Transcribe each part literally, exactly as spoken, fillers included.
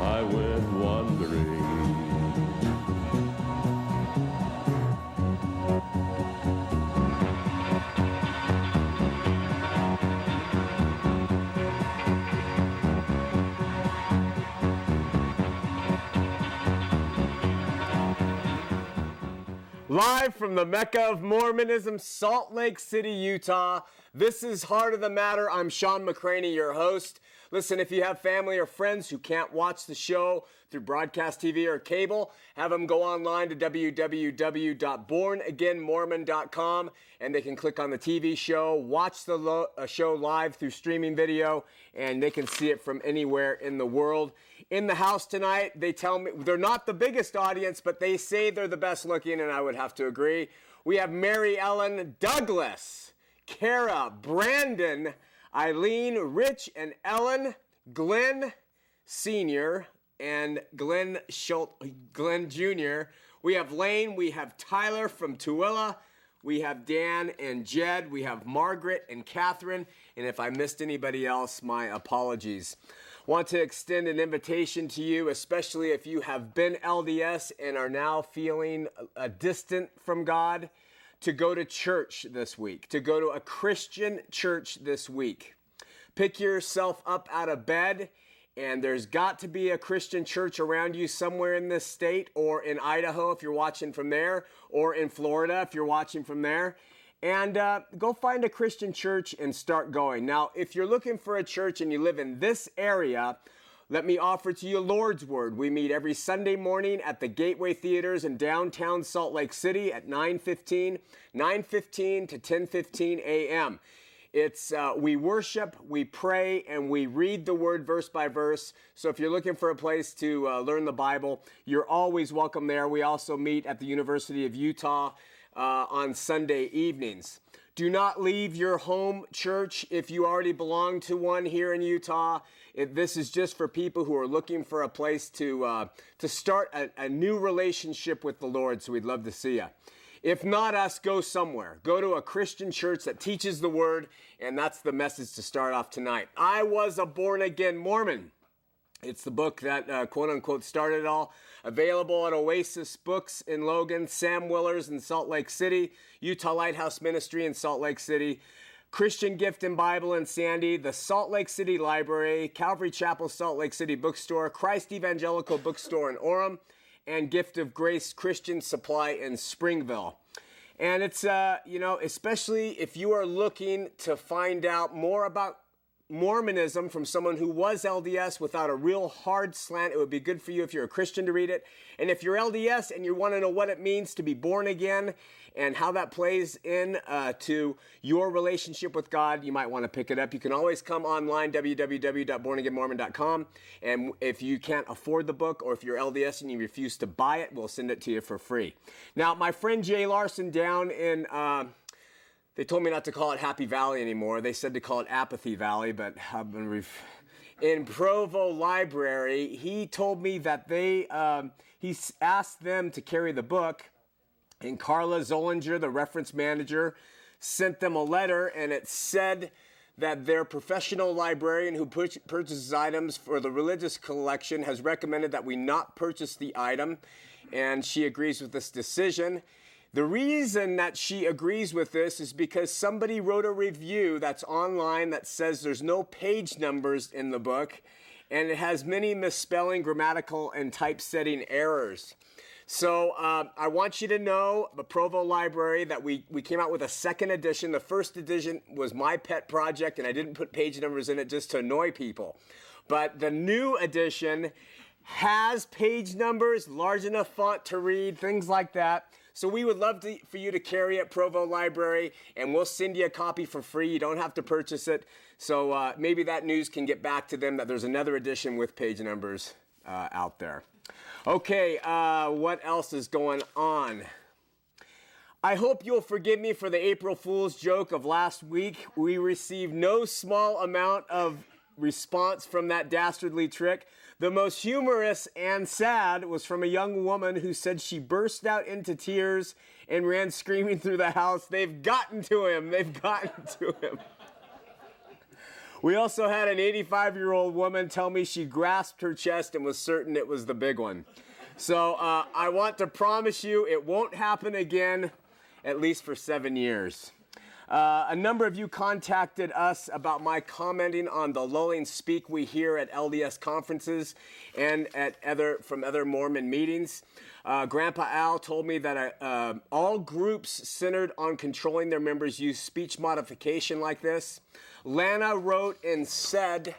I went wandering. Live from the Mecca of Mormonism, Salt Lake City, Utah, this is Heart of the Matter. I'm Sean McCraney, your host. Listen, if you have family or friends who can't watch the show through broadcast T V or cable, have them go online to w w w dot born again mormon dot com, and they can click on the T V show, watch the lo- uh, show live through streaming video, and they can see it from anywhere in the world. In the house tonight, they tell me they're not the biggest audience, but they say they're the best looking, and I would have to agree. We have Mary Ellen, Douglas, Kara, Brandon, Eileen, Rich, and Ellen, Glenn Senior, and Glenn Schultz, Glenn Junior We have Lane, we have Tyler from Tooele, we have Dan and Jed, we have Margaret and Catherine, and if I missed anybody else, my apologies. Want to extend an invitation to you, especially if you have been L D S and are now feeling uh, distant from God, to go to church this week, to go to a Christian church this week. Pick yourself up out of bed, and there's got to be a Christian church around you somewhere in this state, or in Idaho if you're watching from there, or in Florida if you're watching from there. And uh, go find a Christian church and start going. Now, if you're looking for a church and you live in this area, let me offer to you Lord's Word. We meet every Sunday morning at the Gateway Theaters in downtown Salt Lake City at nine fifteen to ten fifteen a.m. It's uh, we worship, we pray, and we read the Word verse by verse. So if you're looking for a place to uh, learn the Bible, you're always welcome there. We also meet at the University of Utah uh, on Sunday evenings. Do not leave your home church if you already belong to one here in Utah. It, this is just for people who are looking for a place to uh, to start a, a new relationship with the Lord, so we'd love to see you. If not us, go somewhere. Go to a Christian church that teaches the Word, and that's the message to start off tonight. I was a born-again Mormon. It's the book that, uh, quote-unquote, started it all. Available at Oasis Books in Logan, Sam Willers in Salt Lake City, Utah Lighthouse Ministry in Salt Lake City, Christian Gift and Bible in Sandy, the Salt Lake City Library, Calvary Chapel Salt Lake City Bookstore, Christ Evangelical Bookstore in Orem, and Gift of Grace Christian Supply in Springville. And it's, uh, you know, especially if you are looking to find out more about Mormonism from someone who was L D S without a real hard slant, it would be good for you if you're a Christian to read it. And if you're L D S and you want to know what it means to be born again and how that plays in uh, to your relationship with God, you might want to pick it up. You can always come online, w w w dot born again mormon dot com. And if you can't afford the book, or if you're L D S and you refuse to buy it, we'll send it to you for free. Now, my friend Jay Larson down in... Uh, They told me not to call it Happy Valley anymore. They said to call it Apathy Valley, but I've been ref- in Provo Library, he told me that they um, he asked them to carry the book, and Carla Zollinger, the reference manager, sent them a letter, and it said that their professional librarian who pur- purchases items for the religious collection has recommended that we not purchase the item, and she agrees with this decision. The reason that she agrees with this is because somebody wrote a review that's online that says there's no page numbers in the book, and it has many misspelling, grammatical, and typesetting errors. So uh, I want you to know, the Provo Library, that we, we came out with a second edition. The first edition was my pet project, and I didn't put page numbers in it just to annoy people. But the new edition has page numbers, large enough font to read, things like that. So we would love to, for you to carry it, Provo Library, and we'll send you a copy for free. You don't have to purchase it. So uh, maybe that news can get back to them that there's another edition with page numbers. uh, out there. Okay, uh, what else is going on? I hope you'll forgive me for the April Fool's joke of last week. We received no small amount of response from that dastardly trick. The most humorous and sad was from a young woman who said she burst out into tears and ran screaming through the house, "They've gotten to him! They've gotten to him!" We also had an eighty-five-year-old woman tell me she grasped her chest and was certain it was the big one. So uh, I want to promise you it won't happen again, at least for seven years. Uh, a number of you contacted us about my commenting on the lulling speak we hear at L D S conferences and at other from other Mormon meetings. Uh, Grandpa Al told me that uh, all groups centered on controlling their members use speech modification like this. Lana wrote and said,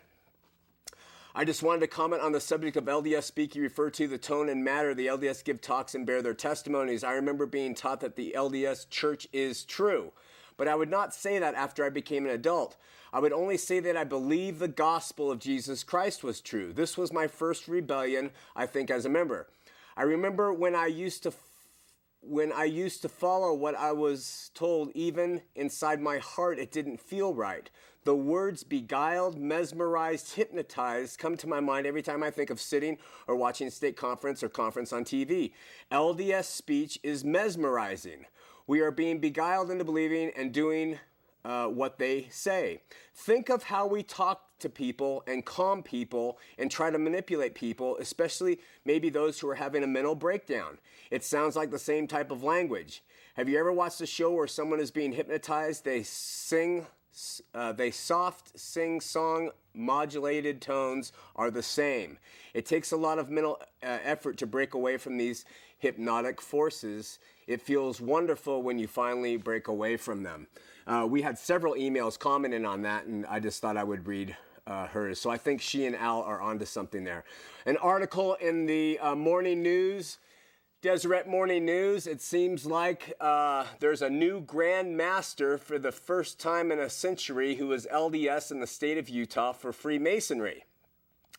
"I just wanted to comment on the subject of L D S speak. You refer to the tone and matter the L D S give talks and bear their testimonies. I remember being taught that the L D S church is true. But I would not say that after I became an adult. I would only say that I believe the gospel of Jesus Christ was true. This was my first rebellion, I think, as a member. I remember when I used to f- when I used to follow what I was told, even inside my heart, it didn't feel right. The words beguiled, mesmerized, hypnotized come to my mind every time I think of sitting or watching a state conference or conference on T V. L D S speech is mesmerizing. We are being beguiled into believing and doing uh, what they say. Think of how we talk to people and calm people and try to manipulate people, especially maybe those who are having a mental breakdown. It sounds like the same type of language. Have you ever watched a show where someone is being hypnotized? They sing, uh, they soft sing-song modulated tones are the same. It takes a lot of mental uh, effort to break away from these hypnotic forces. It feels wonderful when you finally break away from them." Uh, we had several emails commenting on that, and I just thought I would read uh, hers. So I think she and Al are onto something there. An article in the uh, Morning News, Deseret Morning News, it seems like uh, there's a new Grand Master for the first time in a century who is L D S in the state of Utah for Freemasonry.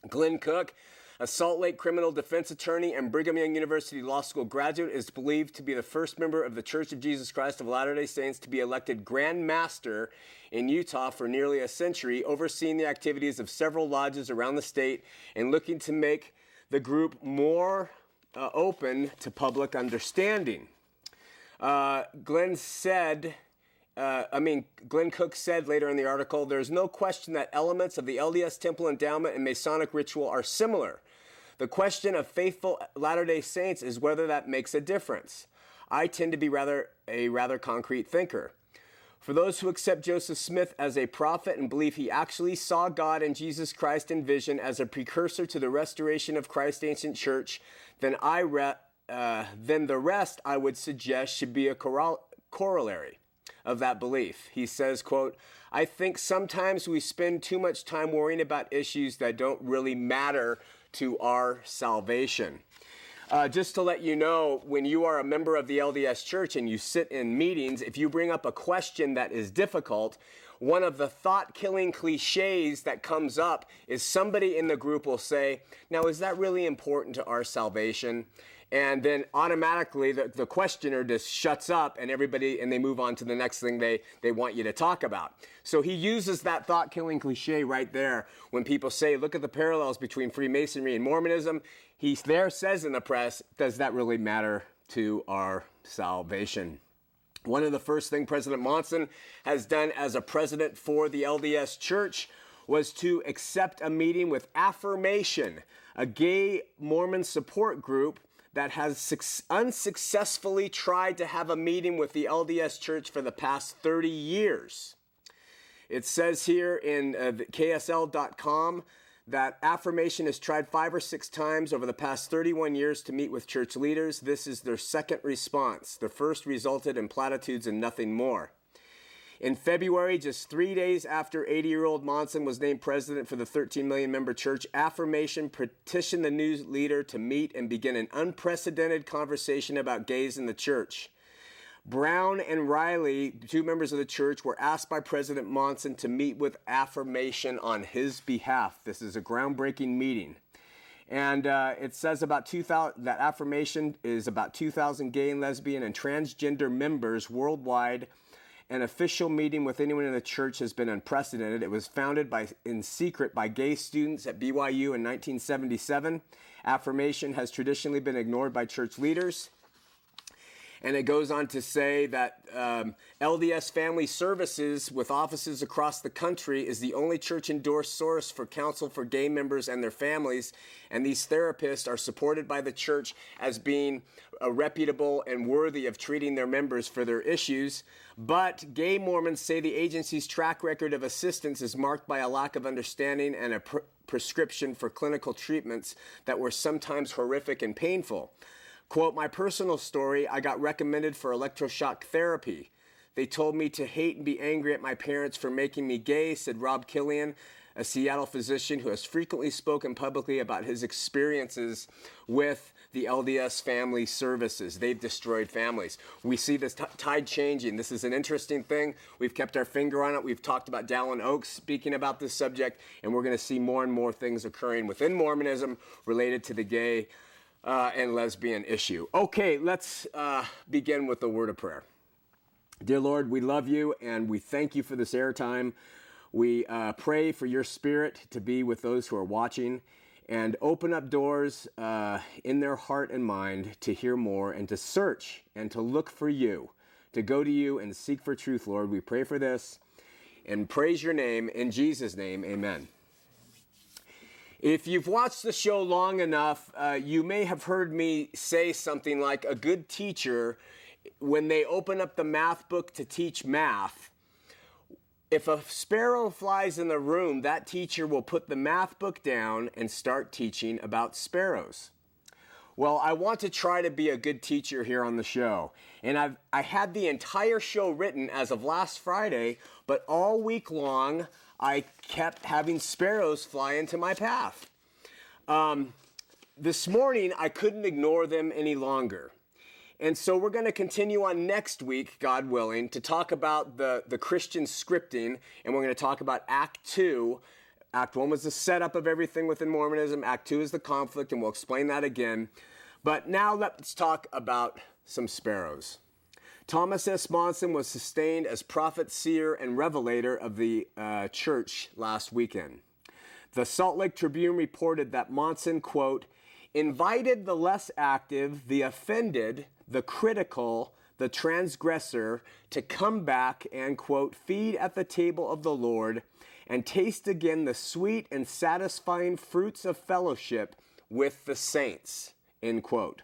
Glenn Cook, a Salt Lake criminal defense attorney and Brigham Young University Law School graduate, is believed to be the first member of the Church of Jesus Christ of Latter-day Saints to be elected Grand Master in Utah for nearly a century, overseeing the activities of several lodges around the state and looking to make the group more uh, open to public understanding. Uh, Glenn said... Uh, I mean, Glenn Cook said later in the article, "There's no question that elements of the L D S temple endowment and Masonic ritual are similar. The question of faithful Latter-day Saints is whether that makes a difference. I tend to be rather a rather concrete thinker. For those who accept Joseph Smith as a prophet and believe he actually saw God and Jesus Christ in vision as a precursor to the restoration of Christ's ancient church, then I re- uh, then the rest I would suggest should be a coro- corollary. of that belief." He says, quote, "I think sometimes we spend too much time worrying about issues that don't really matter to our salvation." Uh, just to let you know, when you are a member of the L D S Church and you sit in meetings, if you bring up a question that is difficult, one of the thought-killing cliches that comes up is somebody in the group will say, "Now, is that really important to our salvation?" And then automatically the, the questioner just shuts up and everybody, and they move on to the next thing they, they want you to talk about. So he uses that thought-killing cliche right there when people say, look at the parallels between Freemasonry and Mormonism. He there says in the press, does that really matter to our salvation? One of the first things President Monson has done as a president for the L D S Church was to accept a meeting with Affirmation, a gay Mormon support group that has unsuccessfully tried to have a meeting with the L D S Church for the past thirty years. It says here in uh, K S L dot com that Affirmation has tried five or six times over the past thirty-one years to meet with church leaders. This is their second response. The first resulted in platitudes and nothing more. In February, just three days after eighty-year-old Monson was named president for the thirteen million member church, Affirmation petitioned the new leader to meet and begin an unprecedented conversation about gays in the church. Brown and Riley, two members of the church, were asked by President Monson to meet with Affirmation on his behalf. This is a groundbreaking meeting. And uh, it says about two thousand, that Affirmation is about two thousand gay and lesbian and transgender members worldwide. An official meeting with anyone in the church has been unprecedented. It was founded by in secret by gay students at B Y U in nineteen seventy-seven. Affirmation has traditionally been ignored by church leaders. And it goes on to say that um, L D S Family Services, with offices across the country, is the only church-endorsed source for counsel for gay members and their families. And these therapists are supported by the church as being uh, reputable and worthy of treating their members for their issues. But gay Mormons say the agency's track record of assistance is marked by a lack of understanding and a pr- prescription for clinical treatments that were sometimes horrific and painful. Quote, my personal story, I got recommended for electroshock therapy. They told me to hate and be angry at my parents for making me gay, said Rob Killian, a Seattle physician who has frequently spoken publicly about his experiences with the L D S Family Services. They've destroyed families. We see this t- tide changing. This is an interesting thing. We've kept our finger on it. We've talked about Dallin Oaks speaking about this subject, and we're going to see more and more things occurring within Mormonism related to the gay Uh, and lesbian issue. Okay, let's uh, begin with a word of prayer. Dear Lord, we love you and we thank you for this airtime. We uh, pray for your spirit to be with those who are watching and open up doors uh, in their heart and mind to hear more and to search and to look for you, to go to you and seek for truth, Lord. We pray for this and praise your name. In Jesus' name, amen. If you've watched the show long enough, uh, you may have heard me say something like a good teacher, when they open up the math book to teach math, if a sparrow flies in the room, that teacher will put the math book down and start teaching about sparrows. Well, I want to try to be a good teacher here on the show. And I've, I had the entire show written as of last Friday, but all week long, I kept having sparrows fly into my path. Um, this morning, I couldn't ignore them any longer. And so we're going to continue on next week, God willing, to talk about the, the Christian scripting. And we're going to talk about Act two. Act one was the setup of everything within Mormonism. Act two is the conflict, and we'll explain that again. But now let's talk about some sparrows. Thomas S. Monson was sustained as prophet, seer, and revelator of the uh, church last weekend. The Salt Lake Tribune reported that Monson, quote, invited the less active, the offended, the critical, the transgressor to come back and, quote, feed at the table of the Lord and taste again the sweet and satisfying fruits of fellowship with the saints, end quote.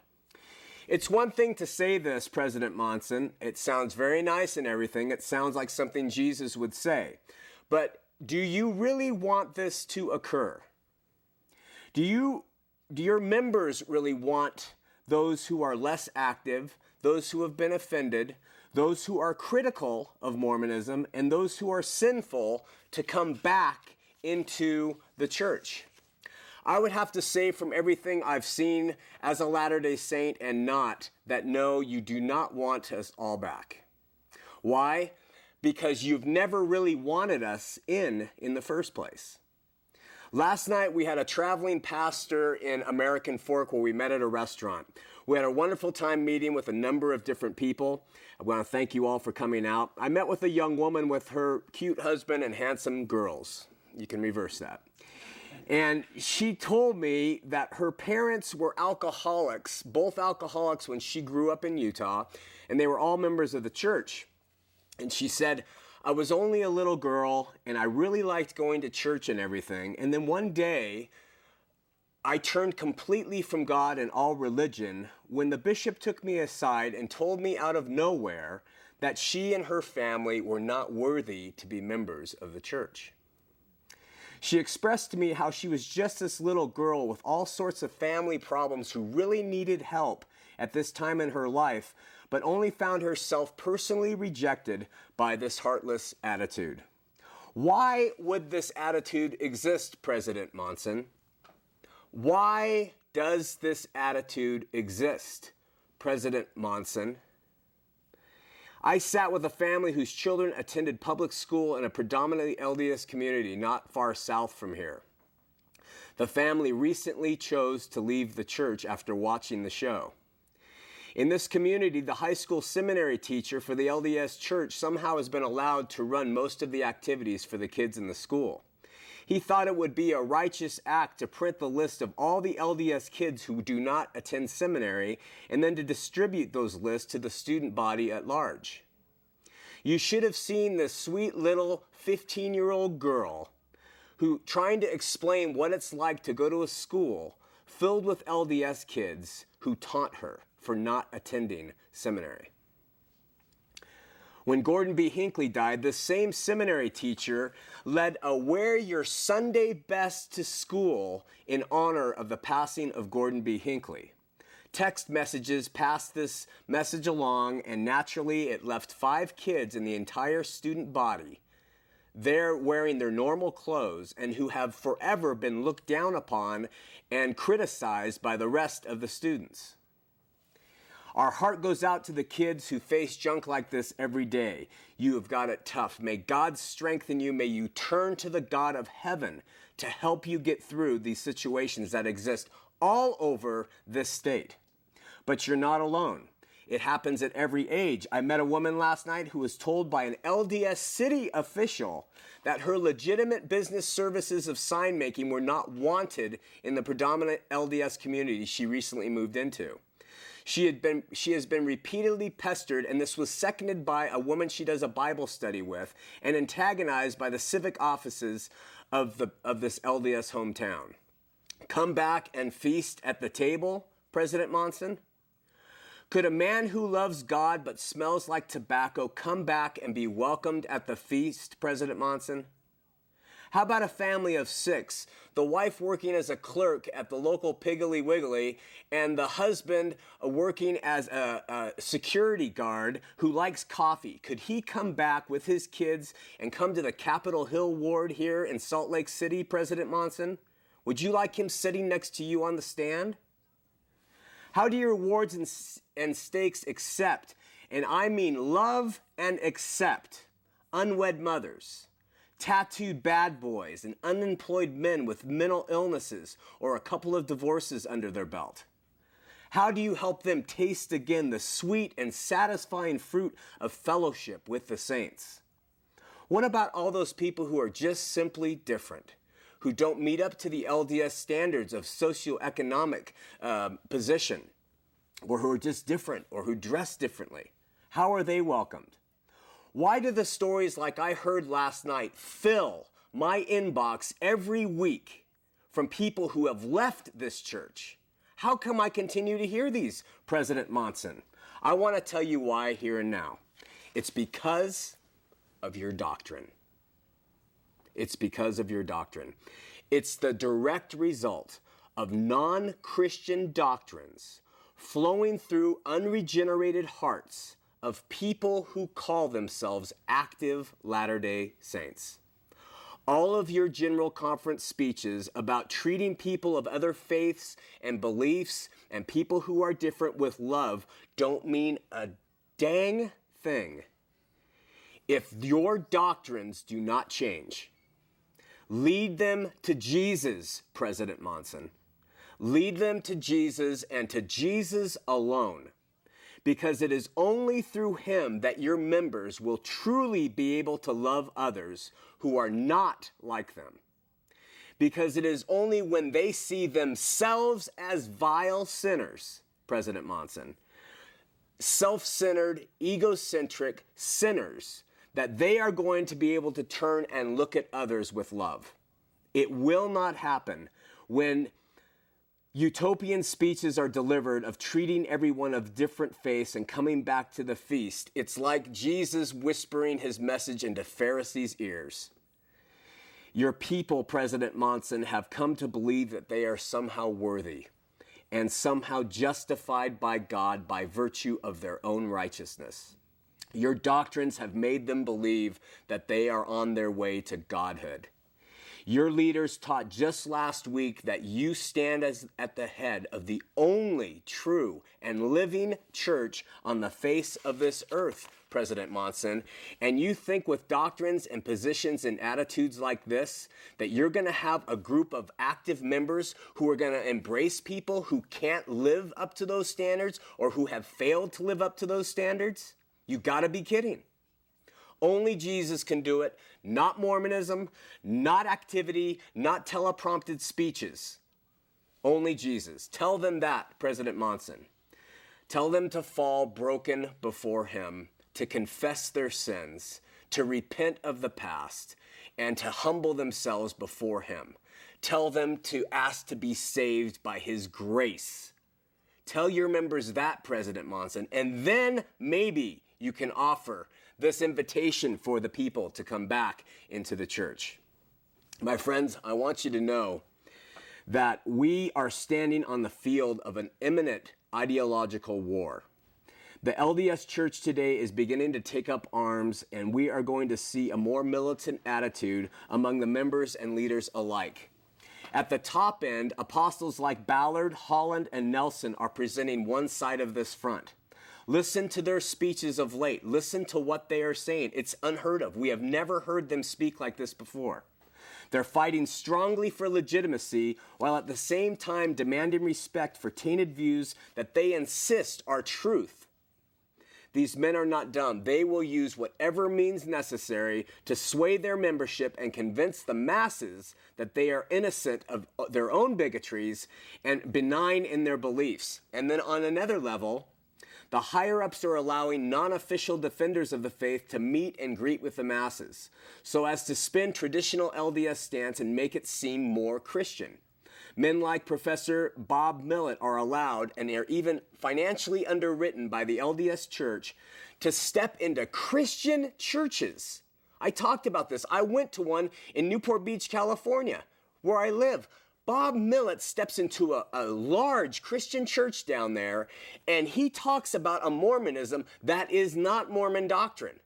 It's one thing to say this, President Monson. It sounds very nice and everything. It sounds like something Jesus would say. But do you really want this to occur? Do you, do your members really want those who are less active, those who have been offended, those who are critical of Mormonism, and those who are sinful to come back into the church? I would have to say from everything I've seen as a Latter-day Saint and not, that no, you do not want us all back. Why? Because you've never really wanted us in in the first place. Last night we had a traveling pastor in American Fork where we met at a restaurant. We had a wonderful time meeting with a number of different people. I want to thank you all for coming out. I met with a young woman with her cute husband and handsome girls. You can reverse that. And she told me that her parents were alcoholics, both alcoholics when she grew up in Utah, and they were all members of the church. And she said, I was only a little girl, and I really liked going to church and everything. And then one day, I turned completely from God and all religion when the bishop took me aside and told me out of nowhere that she and her family were not worthy to be members of the church. She expressed to me how she was just this little girl with all sorts of family problems who really needed help at this time in her life, but only found herself personally rejected by this heartless attitude. Why would this attitude exist, President Monson? Why does this attitude exist, President Monson? I sat with a family whose children attended public school in a predominantly L D S community not far south from here. The family recently chose to leave the church after watching the show. In this community, the high school seminary teacher for the L D S church somehow has been allowed to run most of the activities for the kids in the school. He thought it would be a righteous act to print the list of all the L D S kids who do not attend seminary and then to distribute those lists to the student body at large. You should have seen this sweet little fifteen-year-old girl who, trying to explain what it's like to go to a school filled with L D S kids who taunt her for not attending seminary. When Gordon B. Hinckley died, the same seminary teacher led a Wear Your Sunday Best to School in honor of the passing of Gordon B. Hinckley. Text messages passed this message along, and naturally it left five kids in the entire student body there wearing their normal clothes and who have forever been looked down upon and criticized by the rest of the students. Our heart goes out to the kids who face junk like this every day. You have got it tough. May God strengthen you. May you turn to the God of heaven to help you get through these situations that exist all over this state. But you're not alone. It happens at every age. I met a woman last night who was told by an L D S city official that her legitimate business services of sign making were not wanted in the predominant L D S community she recently moved into. She had been, she has been repeatedly pestered, and this was seconded by a woman she does a Bible study with, and antagonized by the civic offices of the of this L D S hometown. Come back and feast at the table, President Monson? Could a man who loves God but smells like tobacco come back and be welcomed at the feast, President Monson? How about a family of six, the wife working as a clerk at the local Piggly Wiggly and the husband working as a, a security guard who likes coffee? Could he come back with his kids and come to the Capitol Hill Ward here in Salt Lake City, President Monson? Would you like him sitting next to you on the stand? How do your awards and, and stakes accept, and I mean love and accept, unwed mothers, tattooed bad boys, and unemployed men with mental illnesses or a couple of divorces under their belt? How do you help them taste again the sweet and satisfying fruit of fellowship with the saints? What about all those people who are just simply different, who don't meet up to the L D S standards of socioeconomic uh, position, or who are just different, or who dress differently? How are they welcomed? Why do the stories like I heard last night fill my inbox every week from people who have left this church? How come I continue to hear these, President Monson? I want to tell you why here and now. It's because of your doctrine. It's because of your doctrine. It's the direct result of non-Christian doctrines flowing through unregenerated hearts of people who call themselves active Latter-day Saints. All of your General Conference speeches about treating people of other faiths and beliefs and people who are different with love don't mean a dang thing if your doctrines do not change. Lead them to Jesus, President Monson. Lead them to Jesus and to Jesus alone, because it is only through him that your members will truly be able to love others who are not like them. Because it is only when they see themselves as vile sinners, President Monson, self-centered, egocentric sinners, that they are going to be able to turn and look at others with love. It will not happen when utopian speeches are delivered of treating everyone of different faiths and coming back to the feast. It's like Jesus whispering his message into Pharisees' ears. Your people, President Monson, have come to believe that they are somehow worthy and somehow justified by God by virtue of their own righteousness. Your doctrines have made them believe that they are on their way to godhood. Your leaders taught just last week that you stand as at the head of the only true and living church on the face of this earth, President Monson, and you think with doctrines and positions and attitudes like this that you're going to have a group of active members who are going to embrace people who can't live up to those standards or who have failed to live up to those standards? You got to be kidding. Only Jesus can do it, not Mormonism, not activity, not teleprompted speeches. Only Jesus. Tell them that, President Monson. Tell them to fall broken before him, to confess their sins, to repent of the past, and to humble themselves before him. Tell them to ask to be saved by his grace. Tell your members that, President Monson, and then maybe you can offer this invitation for the people to come back into the church. My friends, I want you to know that we are standing on the field of an imminent ideological war. The L D S Church today is beginning to take up arms, and we are going to see a more militant attitude among the members and leaders alike. At the top end, apostles like Ballard, Holland, and Nelson are presenting one side of this front. Listen to their speeches of late. Listen to what they are saying. It's unheard of. We have never heard them speak like this before. They're fighting strongly for legitimacy while at the same time demanding respect for tainted views that they insist are truth. These men are not dumb. They will use whatever means necessary to sway their membership and convince the masses that they are innocent of their own bigotries and benign in their beliefs. And then on another level, the higher-ups are allowing non-official defenders of the faith to meet and greet with the masses so as to spin traditional L D S stance and make it seem more Christian. Men like Professor Bob Millet are allowed, and they are even financially underwritten by the L D S Church, to step into Christian churches. I talked about this. I went to one in Newport Beach, California, where I live. Bob Millet steps into a, a large Christian church down there, and he talks about a Mormonism that is not Mormon doctrine.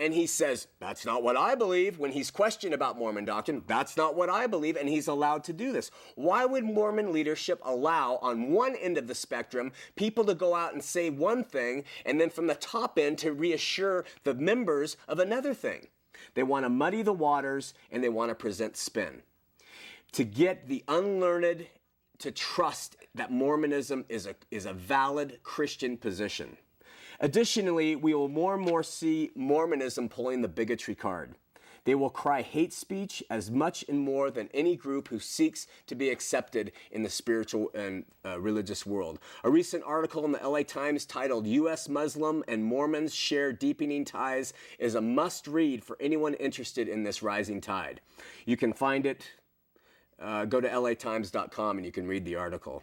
And he says, that's not what I believe. When he's questioned about Mormon doctrine, that's not what I believe, and he's allowed to do this. Why would Mormon leadership allow, on one end of the spectrum, people to go out and say one thing, and then from the top end to reassure the members of another thing? They want to muddy the waters, and they want to present spin. To get the unlearned to trust that Mormonism is a, is a valid Christian position. Additionally, we will more and more see Mormonism pulling the bigotry card. They will cry hate speech as much and more than any group who seeks to be accepted in the spiritual and uh, religious world. A recent article in the L A Times titled U S Muslim and Mormons Share Deepening Ties is a must-read for anyone interested in this rising tide. You can find it. Uh, go to L A Times dot com and you can read the article.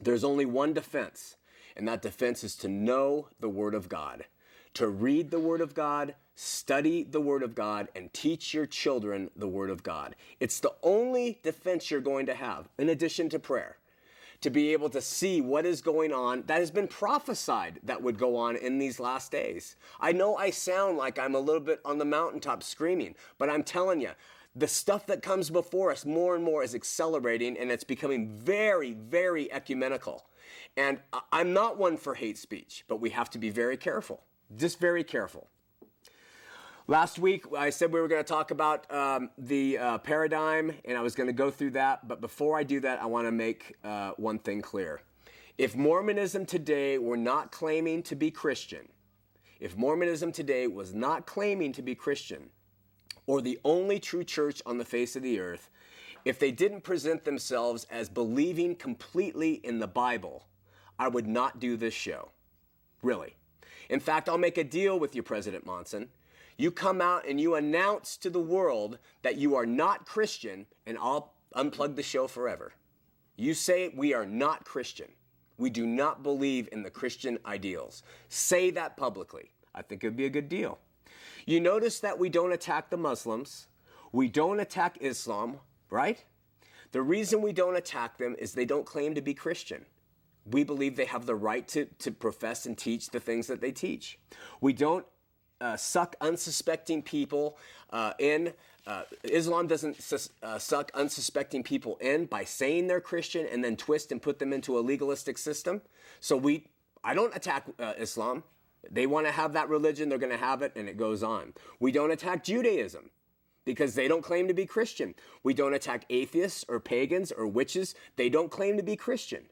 There's only one defense. And that defense is to know the Word of God, to read the Word of God, study the Word of God, and teach your children the Word of God. It's the only defense you're going to have, in addition to prayer, to be able to see what is going on that has been prophesied that would go on in these last days. I know I sound like I'm a little bit on the mountaintop screaming, but I'm telling you, the stuff that comes before us more and more is accelerating, and it's becoming very, very ecumenical. And I'm not one for hate speech, but we have to be very careful, just very careful. Last week, I said we were going to talk about um, the uh, paradigm, and I was going to go through that. But before I do that, I want to make uh, one thing clear. If Mormonism today were not claiming to be Christian, if Mormonism today was not claiming to be Christian, or the only true church on the face of the earth, if they didn't present themselves as believing completely in the Bible, I would not do this show. Really. In fact, I'll make a deal with you, President Monson. You come out and you announce to the world that you are not Christian, and I'll unplug the show forever. You say we are not Christian. We do not believe in the Christian ideals. Say that publicly. I think it would be a good deal. You notice that we don't attack the Muslims. We don't attack Islam. Right? The reason we don't attack them is they don't claim to be Christian. We believe they have the right to, to profess and teach the things that they teach. We don't uh, suck unsuspecting people uh, in. Uh, Islam doesn't sus- uh, suck unsuspecting people in by saying they're Christian and then twist and put them into a legalistic system. So we, I don't attack uh, Islam. They want to have that religion, they're going to have it, and it goes on. We don't attack Judaism because they don't claim to be Christian. We don't attack atheists or pagans or witches. They don't claim to be Christian.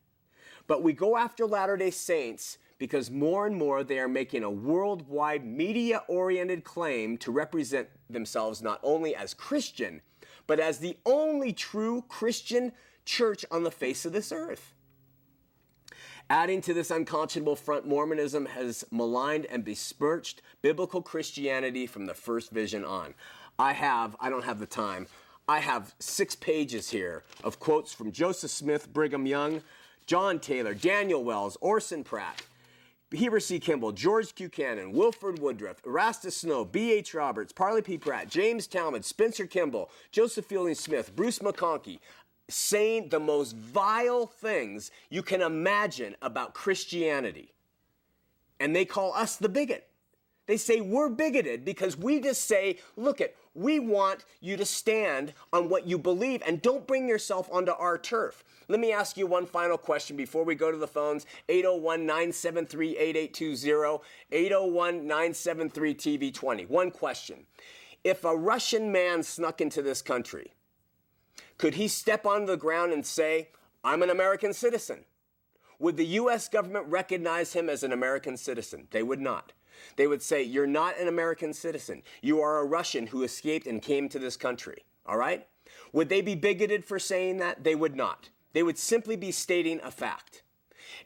But we go after Latter-day Saints because more and more they are making a worldwide media-oriented claim to represent themselves not only as Christian, but as the only true Christian church on the face of this earth. Adding to this unconscionable front, Mormonism has maligned and besmirched biblical Christianity from the first vision on. I have, I don't have the time, I have six pages here of quotes from Joseph Smith, Brigham Young, John Taylor, Daniel Wells, Orson Pratt, Heber C. Kimball, George Q. Cannon, Wilford Woodruff, Erastus Snow, B H. Roberts, Parley P. Pratt, James Talmage, Spencer Kimball, Joseph Fielding Smith, Bruce McConkie, saying the most vile things you can imagine about Christianity. And they call us the bigot. They say we're bigoted because we just say, look it, we want you to stand on what you believe and don't bring yourself onto our turf. Let me ask you one final question before we go to the phones. eight oh one, nine seven three, eight eight two zero, eight oh one, nine seven three, T V twenty. One question. If a Russian man snuck into this country, could he step on the ground and say, I'm an American citizen? Would the U S government recognize him as an American citizen? They would not. They would say, you're not an American citizen. You are a Russian who escaped and came to this country. All right? Would they be bigoted for saying that? They would not. They would simply be stating a fact.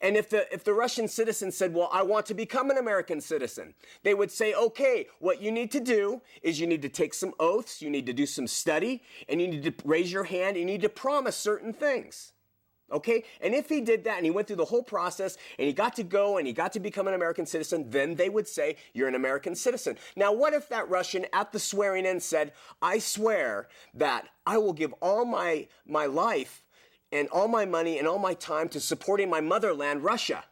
And if the if the Russian citizen said, well, I want to become an American citizen, they would say, okay, what you need to do is you need to take some oaths, you need to do some study, and you need to raise your hand, you need to promise certain things. Okay? And if he did that and he went through the whole process and he got to go and he got to become an American citizen, then they would say, you're an American citizen. Now, what if that Russian at the swearing in said, I swear that I will give all my, my life and all my money and all my time to supporting my motherland, Russia?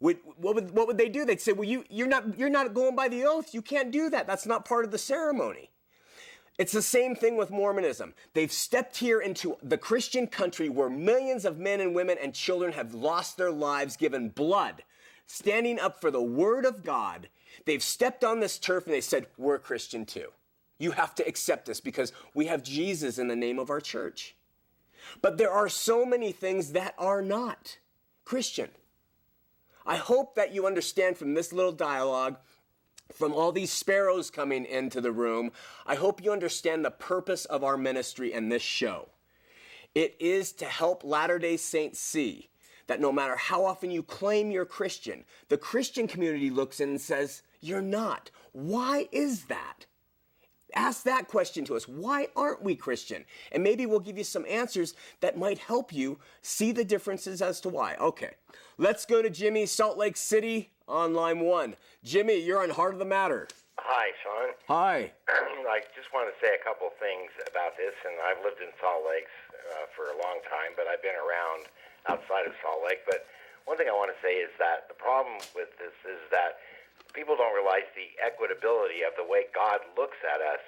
Would, what would what would they do? They'd say, well, you, you're not you're not going by the oath. You can't do that. That's not part of the ceremony. It's the same thing with Mormonism. They've stepped here into the Christian country where millions of men and women and children have lost their lives, given blood, standing up for the Word of God. They've stepped on this turf and they said, we're Christian too. You have to accept us because we have Jesus in the name of our church. But there are so many things that are not Christian. I hope that you understand from this little dialogue, from all these sparrows coming into the room, I hope you understand the purpose of our ministry and this show. It is to help Latter-day Saints see that no matter how often you claim you're Christian, the Christian community looks in and says, you're not. Why is that? Ask that question to us. Why aren't we Christian? And maybe we'll give you some answers that might help you see the differences as to why. Okay, let's go to Jimmy, Salt Lake City, on line one. Jimmy, you're on Heart of the Matter. Hi, Sean. Hi. I just want to say a couple things about this, and I've lived in Salt Lake uh, for a long time, but I've been around outside of Salt Lake. But one thing I want to say is that the problem with this is that people don't realize the equitability of the way God looks at us.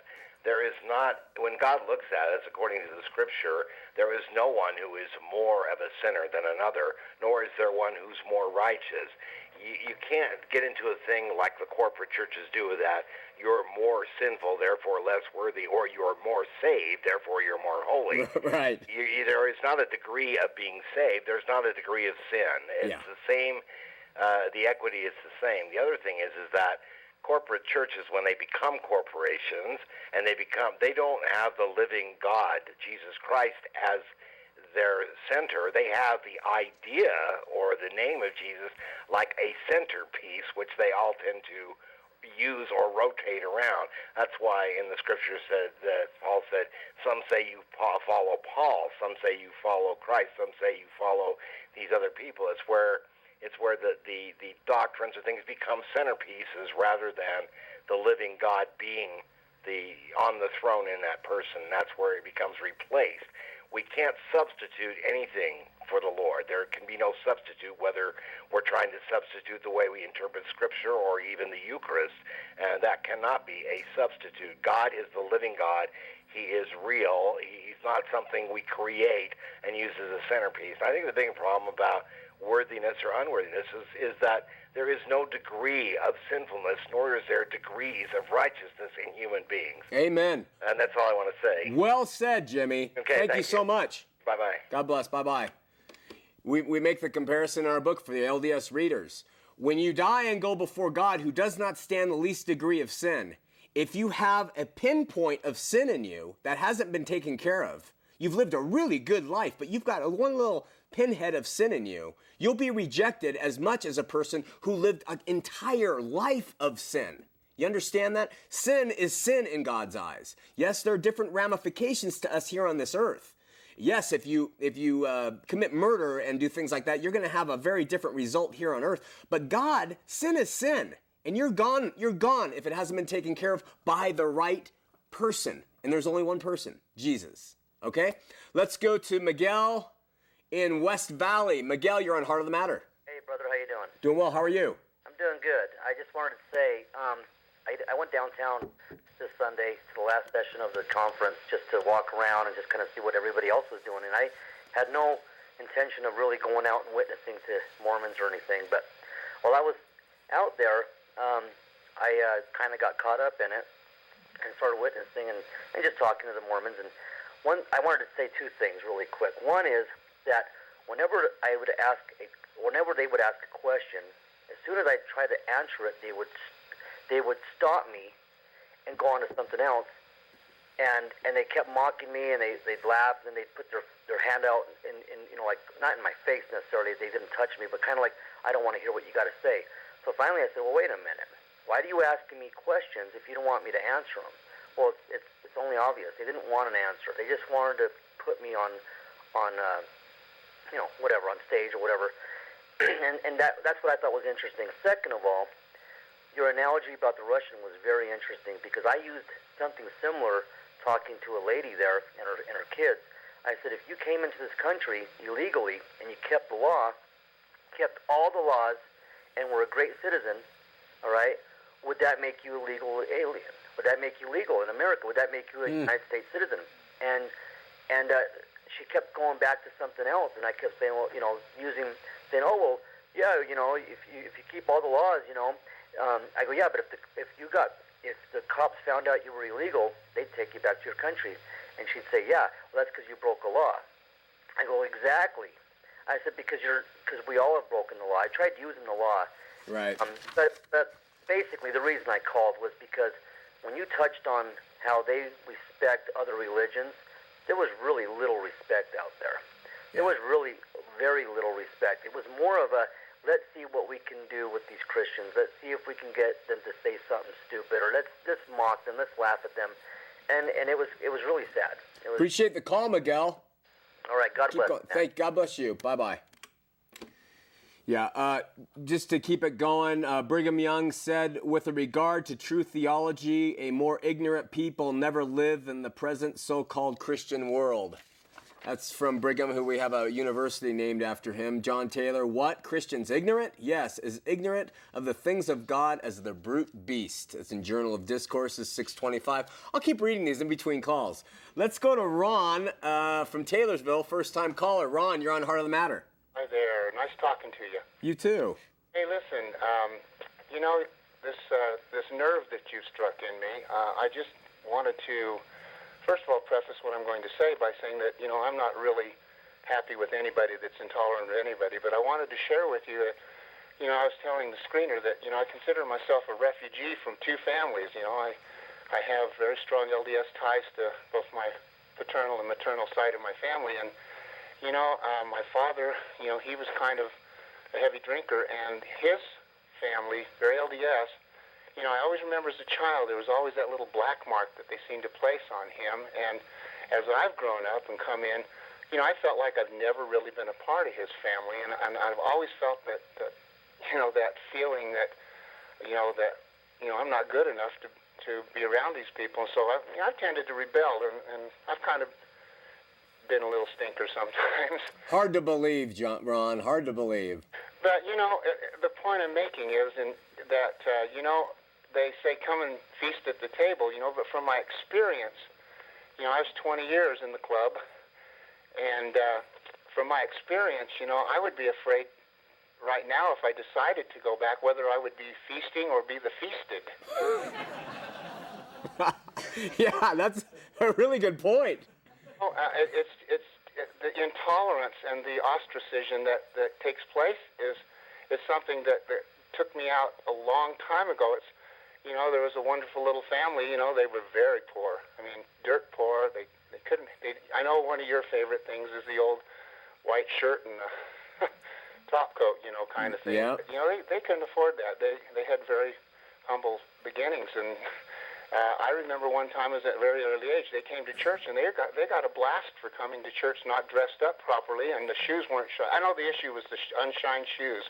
There is not, when God looks at us, according to the scripture, there is no one who is more of a sinner than another, nor is there one who's more righteous. You, you can't get into a thing like the corporate churches do that you're more sinful, therefore less worthy, or you're more saved, therefore you're more holy. Right. You, you, there is not a degree of being saved. There's not a degree of sin. It's yeah. the same. Uh, the equity is the same. The other thing is is that corporate churches, when they become corporations, and they become, they don't have the living God, Jesus Christ, as their center. They have the idea or the name of Jesus like a centerpiece, which they all tend to use or rotate around. That's why in the scripture said that Paul said, some say you follow Paul, some say you follow Christ, some say you follow these other people. It's where It's where the, the, the doctrines or things become centerpieces rather than the living God being the on the throne in that person. That's where it becomes replaced. We can't substitute anything for the Lord. There can be no substitute, whether we're trying to substitute the way we interpret Scripture or even the Eucharist, and that cannot be a substitute. God is the living God. He is real. He's not something we create and use as a centerpiece. I think the big problem about worthiness or unworthiness is, is that there is no degree of sinfulness, nor is there degrees of righteousness in human beings. Amen. And that's all I want to say. Well said, Jimmy. Okay, thank, thank you, you so much. Bye-bye. God bless. Bye-bye. We, we make the comparison in our book for the L D S readers. When you die and go before God, who does not stand the least degree of sin, if you have a pinpoint of sin in you that hasn't been taken care of, you've lived a really good life, but you've got a one little pinhead of sin in you, you'll be rejected as much as a person who lived an entire life of sin. You understand that? Sin is sin in God's eyes. Yes, there are different ramifications to us here on this earth. Yes, if you if you uh, commit murder and do things like that, you're going to have a very different result here on earth. But God, sin is sin, and you're gone. You're gone if it hasn't been taken care of by the right person. And there's only one person, Jesus. Okay, let's go to Miguel in West Valley. Miguel, you're on Heart of the Matter. Hey, brother, how you doing? Doing well. How are you? I'm doing good. I just wanted to say, um, I, I went downtown this Sunday to the last session of the conference just to walk around and just kind of see what everybody else was doing, and I had no intention of really going out and witnessing to Mormons or anything, but while I was out there, um, I uh, kind of got caught up in it and started witnessing and, and just talking to the Mormons, and One, I wanted to say two things really quick. One is that whenever I would ask, a, whenever they would ask a question, as soon as I tried to answer it, they would, they would stop me and go on to something else, and and they kept mocking me, and they they'd laugh, and they'd put their their hand out, and you know, like not in my face necessarily, they didn't touch me, but kind of like, I don't want to hear what you got to say. So finally, I said, well, wait a minute, why do you ask me questions if you don't want me to answer them? Well, it's, it's it's only obvious. They didn't want an answer. They just wanted to put me on, on uh, you know, whatever, on stage or whatever. and and that that's what I thought was interesting. Second of all, your analogy about the Russian was very interesting because I used something similar talking to a lady there and her and her kids. I said, if you came into this country illegally and you kept the law, kept all the laws, and were a great citizen, all right, would that make you a legal alien? Would that make you legal in America? Would that make you a mm. United States citizen? And and uh, she kept going back to something else, and I kept saying, well, you know, using, saying, oh, well, yeah, you know, if you if you keep all the laws, you know, um, I go, yeah, but if the, if you got, if the cops found out you were illegal, they'd take you back to your country. And she'd say, yeah, well, that's because you broke a law. I go, exactly. I said, because you're, because we all have broken the law. I tried using the law. Right. Um, but, but basically the reason I called was because when you touched on how they respect other religions, there was really little respect out there. There was really very little respect. It was more of a, let's see what we can do with these Christians. Let's see if we can get them to say something stupid, or let's just mock them, let's laugh at them. And and it was it was really sad. It was, appreciate the call, Miguel. All right, God bless. Thank God bless you. Bye-bye. Yeah, uh, just to keep it going, uh, Brigham Young said, with regard to true theology, a more ignorant people never live in the present so-called Christian world. That's from Brigham, who we have a university named after him. John Taylor, what? Christians ignorant? Yes, as ignorant of the things of God as the brute beast. It's in Journal of Discourses, six twenty-five. I'll keep reading these in between calls. Let's go to Ron uh, from Taylorsville, first-time caller. Ron, you're on Heart of the Matter. Hi there. Nice talking to you. You too. Hey, listen, um, you know, this uh, this nerve that you've struck in me, uh, I just wanted to, first of all, preface what I'm going to say by saying that, you know, I'm not really happy with anybody that's intolerant of anybody, but I wanted to share with you that, you know, I was telling the screener that, you know, I consider myself a refugee from two families. You know, I, I have very strong L D S ties to both my paternal and maternal side of my family, and you know, uh, my father, you know, he was kind of a heavy drinker, and his family, their L D S, you know, I always remember as a child, there was always that little black mark that they seemed to place on him, and as I've grown up and come in, you know, I felt like I've never really been a part of his family, and, and I've always felt that, that, you know, that feeling that, you know, that, you know, I'm not good enough to, to be around these people, and so I've, you know, I've tended to rebel, and, and I've kind of been a little stinker sometimes. Hard to believe, John, Ron, hard to believe. But, you know, the point I'm making is in that, uh, you know, they say come and feast at the table, you know, but from my experience, you know, I was twenty years in the club, and uh, from my experience, you know, I would be afraid right now if I decided to go back whether I would be feasting or be the feasted. Yeah, that's a really good point. Oh, uh, it's it's it, the intolerance and the ostracism that, that takes place is is something that, that took me out a long time ago. It's you know there was a wonderful little family. You know they were very poor. I mean dirt poor. They they couldn't. They, I know one of your favorite things is the old white shirt and the top coat. You know kind of thing. Yeah. But, you know they, they couldn't afford that. They they had very humble beginnings and. Uh, I remember one time, it was at a very early age, they came to church and they got they got a blast for coming to church not dressed up properly, and the shoes weren't shined. I know the issue was the sh- unshined shoes.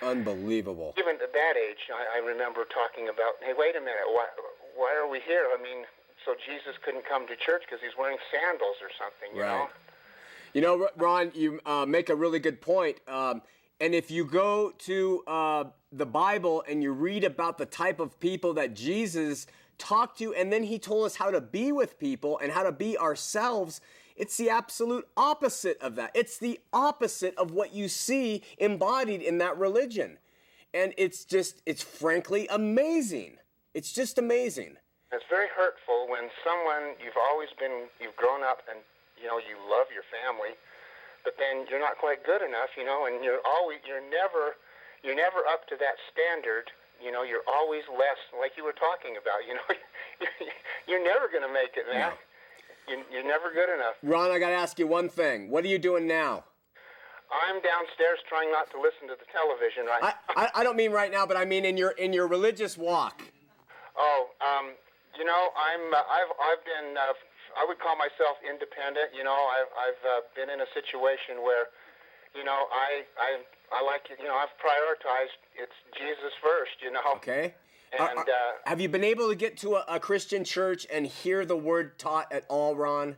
Unbelievable. Even at that age, I, I remember talking about, hey, wait a minute, why why are we here? I mean, so Jesus couldn't come to church because he's wearing sandals or something, you right. know? You know, Ron, you uh, make a really good point. Um, and if you go to uh, the Bible and you read about the type of people that Jesus talk to, and then he told us how to be with people and how to be ourselves. It's the absolute opposite of that. It's the opposite of what you see embodied in that religion. And it's just, it's frankly amazing. It's just amazing. It's very hurtful when someone, you've always been, you've grown up and, you know, you love your family, but then you're not quite good enough, you know, and you're always, you're never, you're never up to that standard. You know, you're always less, like you were talking about, you know, you're never going to make it, man. No. You're never good enough. Ron, I got to ask you one thing. What are you doing now? I'm downstairs trying not to listen to the television right I, now. I, I don't mean right now, but I mean in your in your religious walk. Oh, um, you know, I'm, uh, I've I've been, uh, I would call myself independent. You know, I, I've uh, been in a situation where, you know, I, I I like it. You know, I've prioritized it's Jesus first, you know. Okay. And, uh, uh, have you been able to get to a, a Christian church and hear the word taught at all, Ron?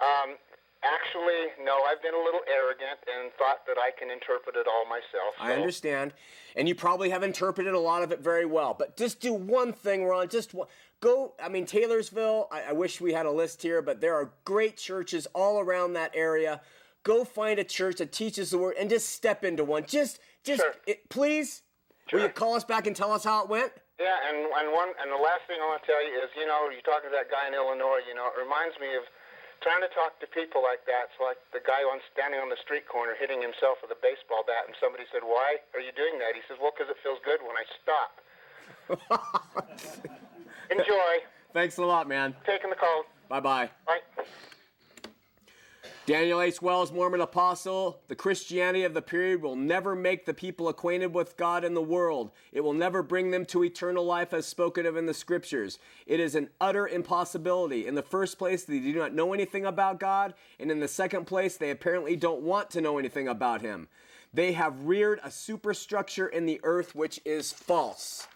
Um, actually, no. I've been a little arrogant and thought that I can interpret it all myself. So. I understand. And you probably have interpreted a lot of it very well. But just do one thing, Ron. Just one, go, I mean, Taylorsville, I, I wish we had a list here, but there are great churches all around that area. Go find a church that teaches the word and just step into one. Just, just, sure. it, please, sure. Will you call us back and tell us how it went? Yeah, and and one and the last thing I want to tell you is, you know, you're talking to that guy in Illinois. You know, it reminds me of trying to talk to people like that. It's like the guy on standing on the street corner hitting himself with a baseball bat, and somebody said, "Why are you doing that?" He says, "Well, because it feels good when I stop." Enjoy. Thanks a lot, man. Taking the call. Bye bye. Bye. Daniel H. Wells, Mormon Apostle, the Christianity of the period will never make the people acquainted with God and the world. It will never bring them to eternal life as spoken of in the scriptures. It is an utter impossibility. In the first place, they do not know anything about God, and in the second place, they apparently don't want to know anything about Him. They have reared a superstructure in the earth which is false.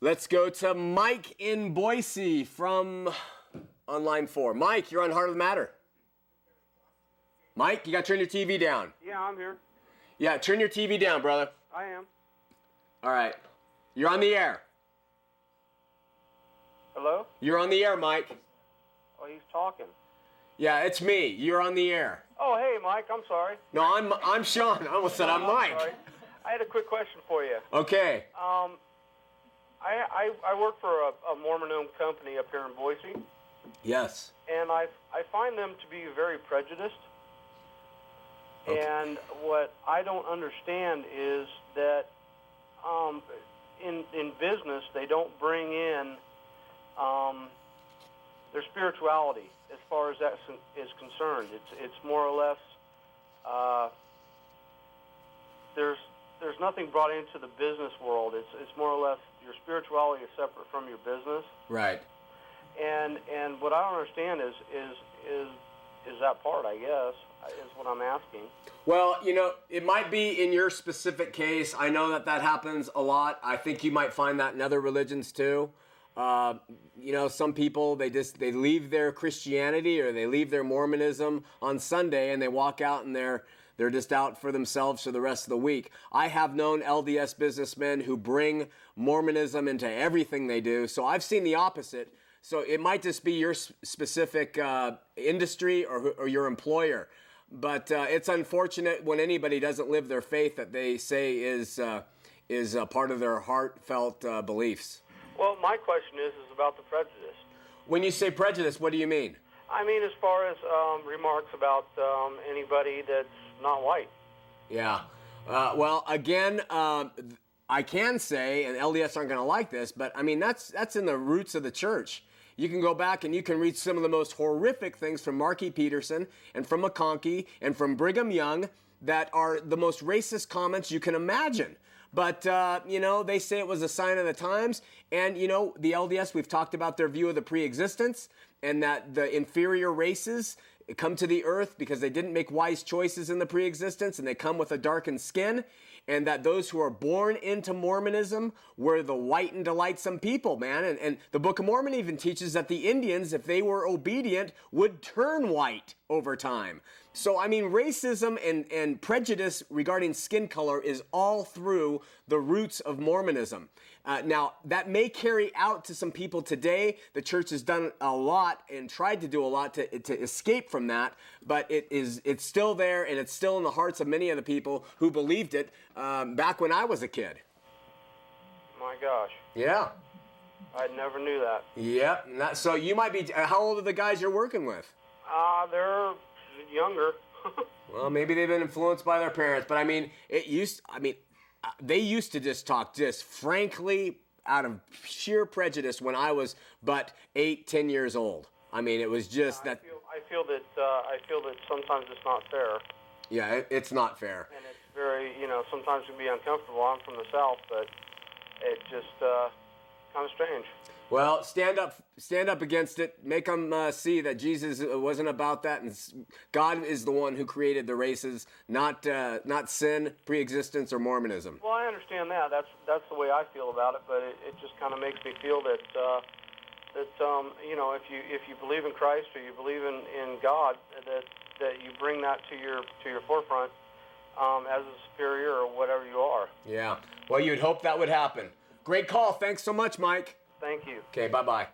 Let's go to Mike in Boise from on line four. Mike, you're on Heart of the Matter. Mike, you got to turn your T V down. Yeah, I'm here. Yeah, turn your T V down, brother. I am. All right. You're on the air. Hello? You're on the air, Mike. Oh, he's talking. Yeah, it's me. You're on the air. Oh, hey, Mike. I'm sorry. No, I'm I'm Sean. I almost said no, I'm, I'm Mike. Sorry. I had a quick question for you. Okay. Um, I I, I work for a, a Mormon-owned company up here in Boise. Yes. And I I find them to be very prejudiced. Okay. And what I don't understand is that um, in in business they don't bring in um, their spirituality as far as that is concerned. It's it's more or less uh, there's there's nothing brought into the business world. It's it's more or less your spirituality is separate from your business. Right. And and what I don't understand is is is is that part, I guess. Is what I'm asking. Well, you know, it might be in your specific case. I know that that happens a lot. I think you might find that in other religions too. Uh, you know, some people, they just, they leave their Christianity or they leave their Mormonism on Sunday and they walk out and they're, they're just out for themselves for the rest of the week. I have known L D S businessmen who bring Mormonism into everything they do. So I've seen the opposite. So it might just be your specific uh, industry or, or your employer. But uh, it's unfortunate when anybody doesn't live their faith that they say is, uh, is a part of their heartfelt uh, beliefs. Well, my question is is about the prejudice. When you say prejudice, what do you mean? I mean as far as um, remarks about um, anybody that's not white. Yeah. Uh, well, again, uh, I can say, and L D S aren't going to like this, but I mean that's that's in the roots of the church. You can go back and you can read some of the most horrific things from Marky Peterson and from McConkie and from Brigham Young that are the most racist comments you can imagine. But, uh, you know, they say it was a sign of the times. And, you know, the L D S, we've talked about their view of the pre-existence and that the inferior races come to the earth because they didn't make wise choices in the pre-existence and they come with a darkened skin. And that those who are born into Mormonism were the white and delightsome people, man. And, and the Book of Mormon even teaches that the Indians, if they were obedient, would turn white over time. So, I mean, racism and, and prejudice regarding skin color is all through the roots of Mormonism. Uh, now, that may carry out to some people today. The church has done a lot and tried to do a lot to, to escape from that, but it is, it's still there and it's still in the hearts of many of the people who believed it um, back when I was a kid. My gosh. Yeah. I never knew that. Yep. Not, so you might be, how old are the guys you're working with? Uh, they're younger. Well, maybe they've been influenced by their parents, but I mean, it used, I mean, they used to just talk just frankly out of sheer prejudice when I was but eight, ten years old. I mean, it was just yeah, that. I feel, I feel that uh, I feel that sometimes it's not fair. Yeah, it, it's not fair. And it's very, you know, sometimes it can be uncomfortable. I'm from the South, but it just uh, kind of strange. Well, stand up, stand up against it. Make them uh, see that Jesus wasn't about that, and God is the one who created the races, not uh, not sin, pre-existence, or Mormonism. Well, I understand that. That's that's the way I feel about it. But it, it just kind of makes me feel that uh, that um, you know, if you if you believe in Christ or you believe in, in God, that that you bring that to your to your forefront um, as a superior or whatever you are. Yeah. Well, you'd hope that would happen. Great call. Thanks so much, Mike. Thank you. Okay, bye-bye.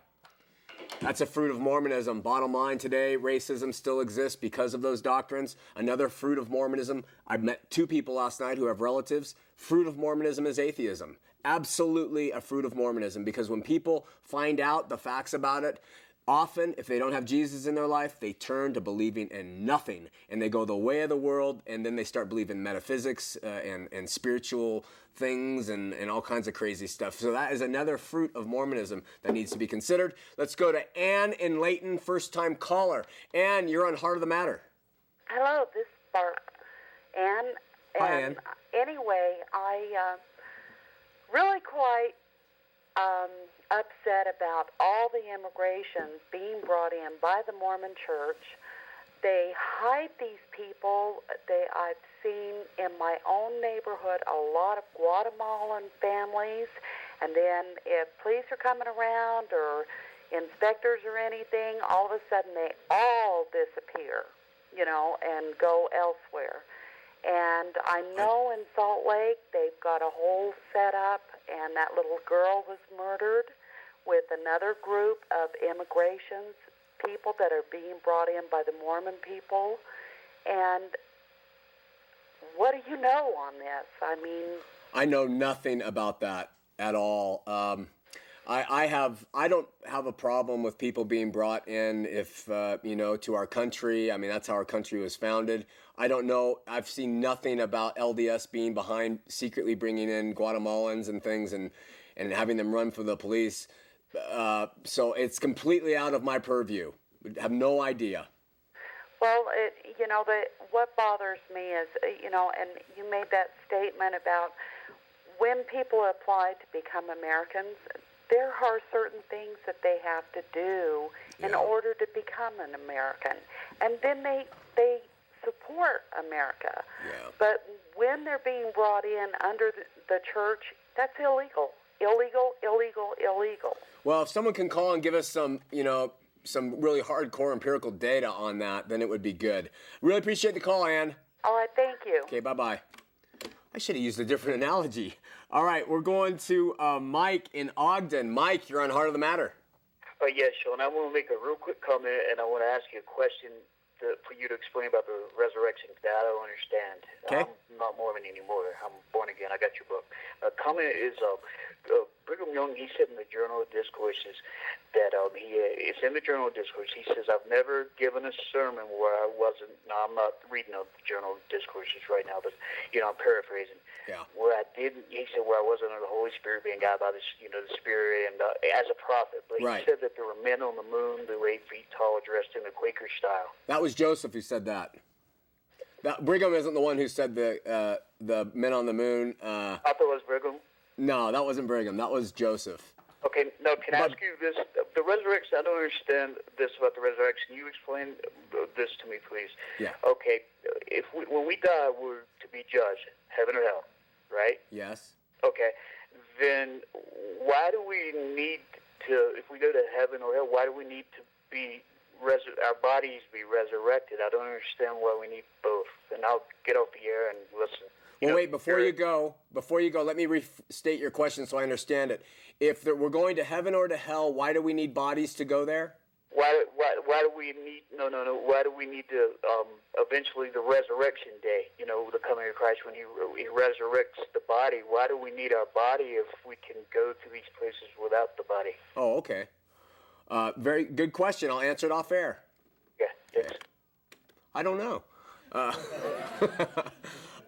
That's a fruit of Mormonism. Bottom line today, racism still exists because of those doctrines. Another fruit of Mormonism, I met two people last night who have relatives. Fruit of Mormonism is atheism. Absolutely a fruit of Mormonism, because when people find out the facts about it, often, if they don't have Jesus in their life, they turn to believing in nothing, and they go the way of the world, and then they start believing metaphysics uh, and, and spiritual things and, and all kinds of crazy stuff. So that is another fruit of Mormonism that needs to be considered. Let's go to Ann in Layton, first-time caller. Ann, you're on Heart of the Matter. Hello, this is Bart. Ann. Hi, Ann. Anyway, I uh, really quite... Um, upset about all the immigration being brought in by the Mormon Church. They hide these people. They I've seen in my own neighborhood a lot of Guatemalan families, and then if police are coming around or inspectors or anything, all of a sudden they all disappear, you know, and go elsewhere. And I know in Salt Lake they've got a whole set up, and that little girl was murdered with another group of immigrations, people that are being brought in by the Mormon people. And what do you know on this? I mean... I know nothing about that at all. Um, I, I have, I don't have a problem with people being brought in if, uh, you know, to our country. I mean, that's how our country was founded. I don't know. I've seen nothing about L D S being behind secretly bringing in Guatemalans and things and, and having them run from the police. Uh, so it's completely out of my purview. I have no idea. Well, it, you know, the, what bothers me is, you know, and you made that statement about when people apply to become Americans, there are certain things that they have to do in yeah. order to become an American. And then they... they support America. Yeah. But when they're being brought in under the, the church, that's illegal. illegal, illegal, illegal. Well, if someone can call and give us some, you know, some really hardcore empirical data on that, then it would be good. Really appreciate the call, Ann. All right, thank you. Okay, bye-bye. I should have used a different analogy. All right, we're going to uh, Mike in Ogden. Mike, you're on Heart of the Matter. Uh, yes, Sean. I want to make a real quick comment, and I want to ask you a question to, for you to explain about the resurrection that I don't understand. Okay. I'm not Mormon anymore. I'm born again. I got your book. A uh, comment is, uh, uh, Brigham Young, he said in the Journal of Discourses that um, he uh, it's in the Journal of Discourses. He says, I've never given a sermon where I wasn't, now I'm not reading the Journal of Discourses right now, but, you know, I'm paraphrasing. Yeah. Where I didn't, he said, where I wasn't under the Holy Spirit, being guided by the, you know, the Spirit and uh, as a prophet. But right. He said that there were men on the moon who were eight feet tall, dressed in the Quaker style. That was Joseph who said that. That Brigham isn't the one who said the uh, the men on the moon. Uh, I thought it was Brigham. No, that wasn't Brigham. That was Joseph. Okay, now can but, I ask you this? The resurrection, I don't understand this about the resurrection. You explain this to me, please. Yeah. Okay, if we, when we die, we're to be judged, heaven or hell. Right? Yes. Okay. Then why do we need to, if we go to heaven or hell, why do we need to be, resu- our bodies be resurrected? I don't understand why we need both. And I'll get off the air and listen. Well, know, wait, before you go, before you go, let me restate your question so I understand it. If there, we're going to heaven or to hell, why do we need bodies to go there? Why, why, why do we need, no, no, no, why do we need to, um, eventually the resurrection day, you know, the coming of Christ when he, he resurrects the body, why do we need our body if we can go to these places without the body? Oh, okay. Uh, very good question. I'll answer it off air. Yeah, thanks. Okay. I don't know. Uh,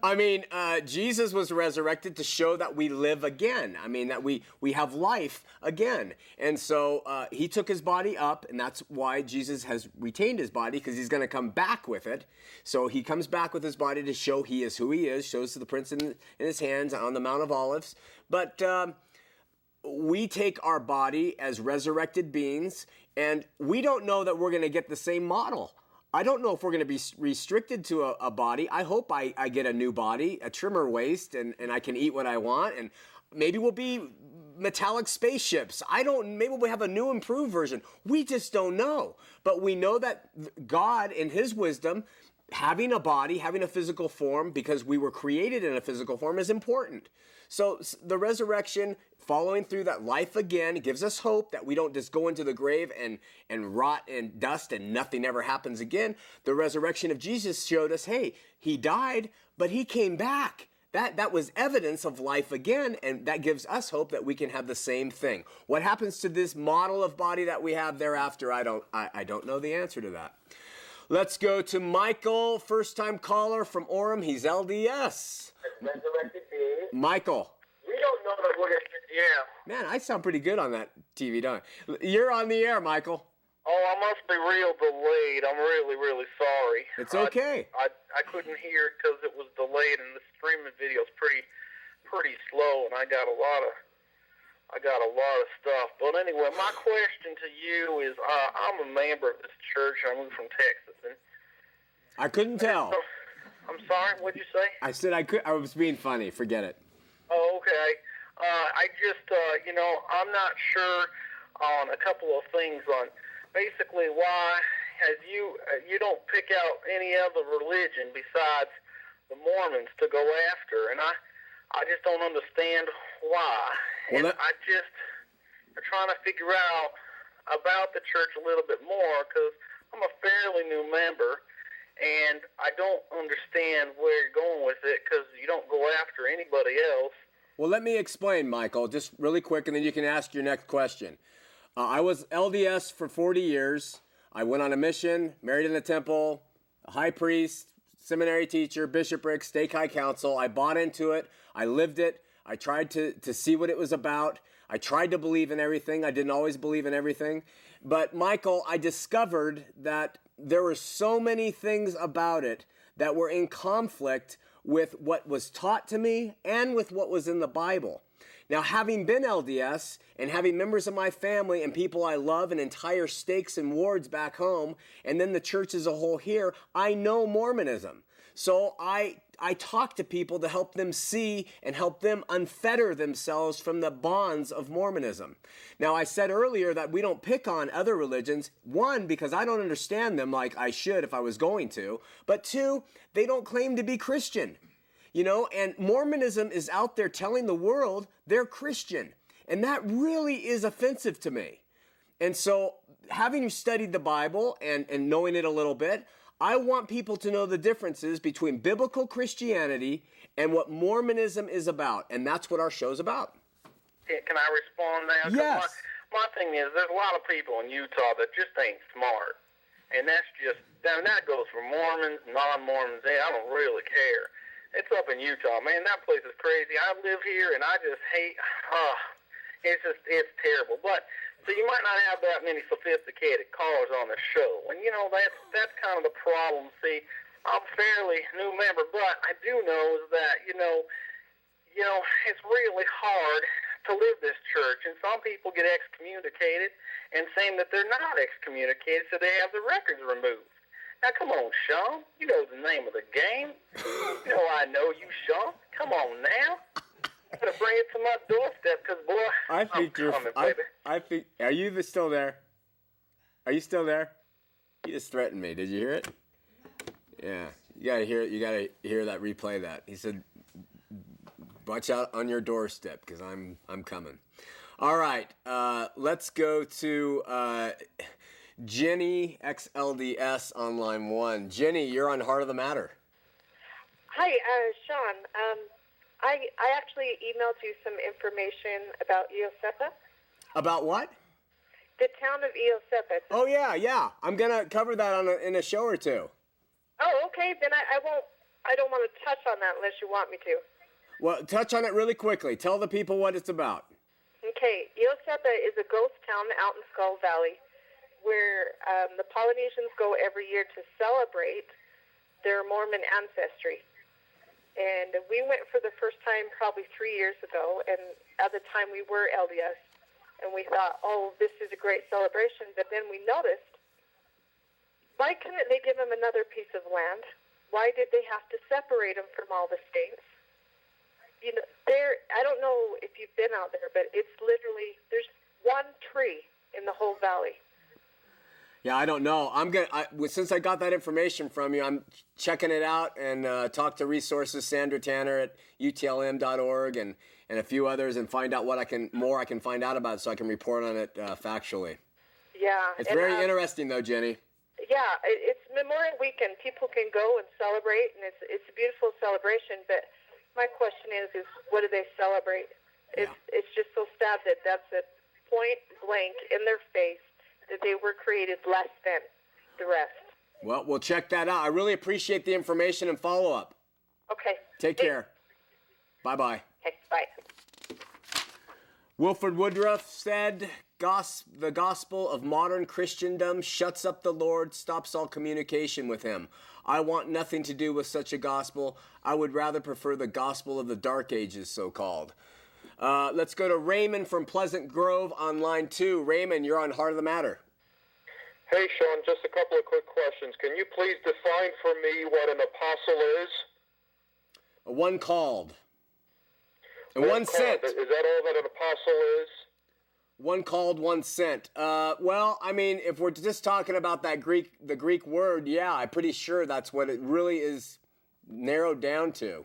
I mean, uh, Jesus was resurrected to show that we live again. I mean, that we, we have life again. And so uh, he took his body up, and that's why Jesus has retained his body, because he's going to come back with it. So he comes back with his body to show he is who he is, shows to the prints in, in his hands on the Mount of Olives. But um, we take our body as resurrected beings, and we don't know that we're going to get the same model. I don't know if we're going to be restricted to a, a body. I hope I, I get a new body, a trimmer waist, and, and I can eat what I want. And maybe we'll be metallic spaceships. I don't, maybe we'll have a new improved version. We just don't know. But we know that God, in his wisdom, having a body, having a physical form, because we were created in a physical form, is important. So the resurrection, following through that life again, gives us hope that we don't just go into the grave and, and rot and dust and nothing ever happens again. The resurrection of Jesus showed us, hey, he died, but he came back. That, that was evidence of life again, and that gives us hope that we can have the same thing. What happens to this model of body that we have thereafter? I don't, I, I don't know the answer to that. Let's go to Michael, first-time caller from Orem. He's L D S. Resurrected being. Michael. We don't know that we're going to, yeah. Man, I sound pretty good on that T V, don't I? You're on the air, Michael. Oh, I must be real delayed. I'm really, really sorry. It's okay. I, I, I couldn't hear because it was delayed, and the streaming video is pretty, pretty slow, and I got a lot of... I got a lot of stuff. But anyway, my question to you is, uh, I'm a member of this church. I moved from Texas. And I couldn't tell. So, I'm sorry, what'd you say? I said I could. I was being funny. Forget it. Oh, okay. Uh, I just, uh, you know, I'm not sure on a couple of things on basically why as you uh, you don't pick out any other religion besides the Mormons to go after. And I, I just don't understand why. Well, that, I just am trying to figure out about the church a little bit more because I'm a fairly new member, and I don't understand where you're going with it because you don't go after anybody else. Well, let me explain, Michael, just really quick, and then you can ask your next question. Uh, I was L D S for forty years. I went on a mission, married in the temple, a high priest, seminary teacher, bishopric, stake high council. I bought into it. I lived it. I tried to, to see what it was about. I tried to believe in everything. I didn't always believe in everything. But, Michael, I discovered that there were so many things about it that were in conflict with what was taught to me and with what was in the Bible. Now, having been L D S and having members of my family and people I love and entire stakes and wards back home, and then the church as a whole here, I know Mormonism. So I I talk to people to help them see and help them unfetter themselves from the bonds of Mormonism. Now, I said earlier that we don't pick on other religions, one, because I don't understand them like I should if I was going to, but two, they don't claim to be Christian. You know, and Mormonism is out there telling the world they're Christian. And that really is offensive to me. And so, having studied the Bible and, and knowing it a little bit, I want people to know the differences between biblical Christianity and what Mormonism is about. And that's what our show's about. Yeah, can I respond now? Yes. My, my thing is, there's a lot of people in Utah that just ain't smart. And that's just, and that goes for Mormons, non-Mormons, I don't really care. It's up in Utah, man. That place is crazy. I live here, and I just hate. Uh, it's just, it's terrible. But so you might not have that many sophisticated callers on the show, and you know that's that's kind of the problem. See, I'm fairly new member, but I do know is that you know, you know, it's really hard to live this church, and some people get excommunicated, and saying that they're not excommunicated, so they have the records removed. Now, come on, Sean. You know the name of the game. You know I know you, Sean. Come on now. I'm going to bring it to my doorstep because, boy, I think I'm you're, coming, I, baby. I think, are you the, still there? Are you still there? You just threatened me. Did you hear it? Yeah. You got to hear it. You got to hear that, replay that. He said, watch out on your doorstep because I'm, I'm coming. All right. Uh, let's go to... Uh, Jenny X L D S on line one. Jenny, you're on Heart of the Matter. Hi, uh, Sean. Um, I I actually emailed you some information about Iosepa. About what? The town of Iosepa. Oh yeah, yeah. I'm gonna cover that on a, in a show or two. Oh, okay. Then I, I won't. I don't want to touch on that unless you want me to. Well, touch on it really quickly. Tell the people what it's about. Okay, Iosepa is a ghost town out in Skull Valley, where um, the Polynesians go every year to celebrate their Mormon ancestry. And we went for the first time probably three years ago, and at the time we were L D S, and we thought, oh, this is a great celebration. But then we noticed, why couldn't they give them another piece of land? Why did they have to separate them from all the states? You know, there. I don't know if you've been out there, but it's literally, there's one tree in the whole valley. Yeah, I don't know. I'm gonna I, since I got that information from you, I'm checking it out and uh, talk to resources Sandra Tanner at U T L M dot org and, and a few others and find out what I can more I can find out about it so I can report on it uh, factually. Yeah, it's and, very um, interesting though, Jenny. Yeah, it, it's Memorial Weekend. People can go and celebrate, and it's it's a beautiful celebration. But my question is, is what do they celebrate? It's yeah. It's just so sad that that's it, point blank in their face, that they were created less than the rest. Well, we'll check that out. I really appreciate the information and follow-up. Okay. Take Thanks. care. Bye-bye. Okay, bye. Wilford Woodruff said, Gos- the gospel of modern Christendom shuts up the Lord, stops all communication with him. I want nothing to do with such a gospel. I would rather prefer the gospel of the Dark Ages, so-called. Uh, let's go to Raymond from Pleasant Grove on line two. Raymond, you're on Heart of the Matter. Hey, Sean, just a couple of quick questions. Can you please define for me what an apostle is? One called. And one, one called. Sent. Is that all that an apostle is? One called, one sent. Uh, well, I mean, if we're just talking about that Greek, the Greek word, yeah, I'm pretty sure that's what it really is narrowed down to.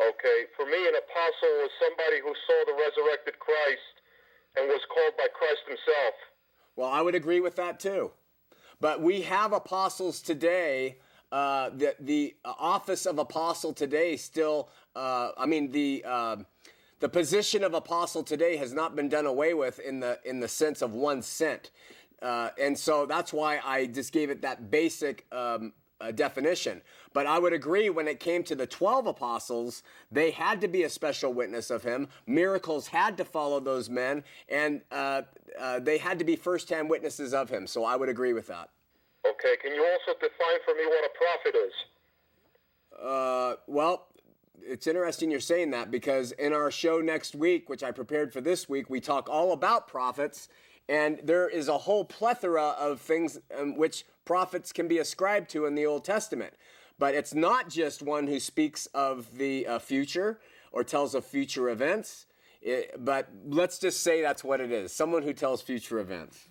Okay, for me, an apostle was somebody who saw the resurrected Christ and was called by Christ himself. Well, I would agree with that, too. But we have apostles today. Uh, the, the office of apostle today still, uh, I mean, the uh, the position of apostle today has not been done away with in the, in the sense of one sent. Uh, and so that's why I just gave it that basic um Uh, definition. But I would agree when it came to the twelve apostles, they had to be a special witness of him. Miracles had to follow those men, and uh, uh, they had to be first-hand witnesses of him. So I would agree with that. Okay. Can you also define for me what a prophet is? Uh, well, it's interesting you're saying that because in our show next week, which I prepared for this week, we talk all about prophets, and there is a whole plethora of things um, which prophets can be ascribed to in the Old Testament. But it's not just one who speaks of the uh, future or tells of future events, it, but let's just say that's what it is, someone who tells future events.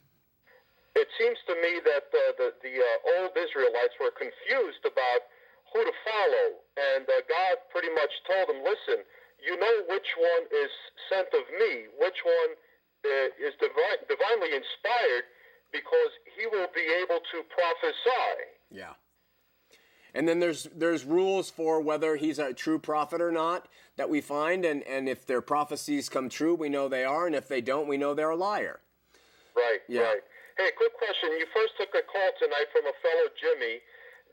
It seems to me that the, the, the uh, old Israelites were confused about who to follow, and uh, God pretty much told them, listen, you know which one is sent of me, which one uh, is divine, divinely inspired, because he will be able to prophesy. Yeah. And then there's there's rules for whether he's a true prophet or not that we find, and, and if their prophecies come true, we know they are, and if they don't, we know they're a liar. Right, yeah. right. Hey, quick question. You first took a call tonight from a fellow Jimmy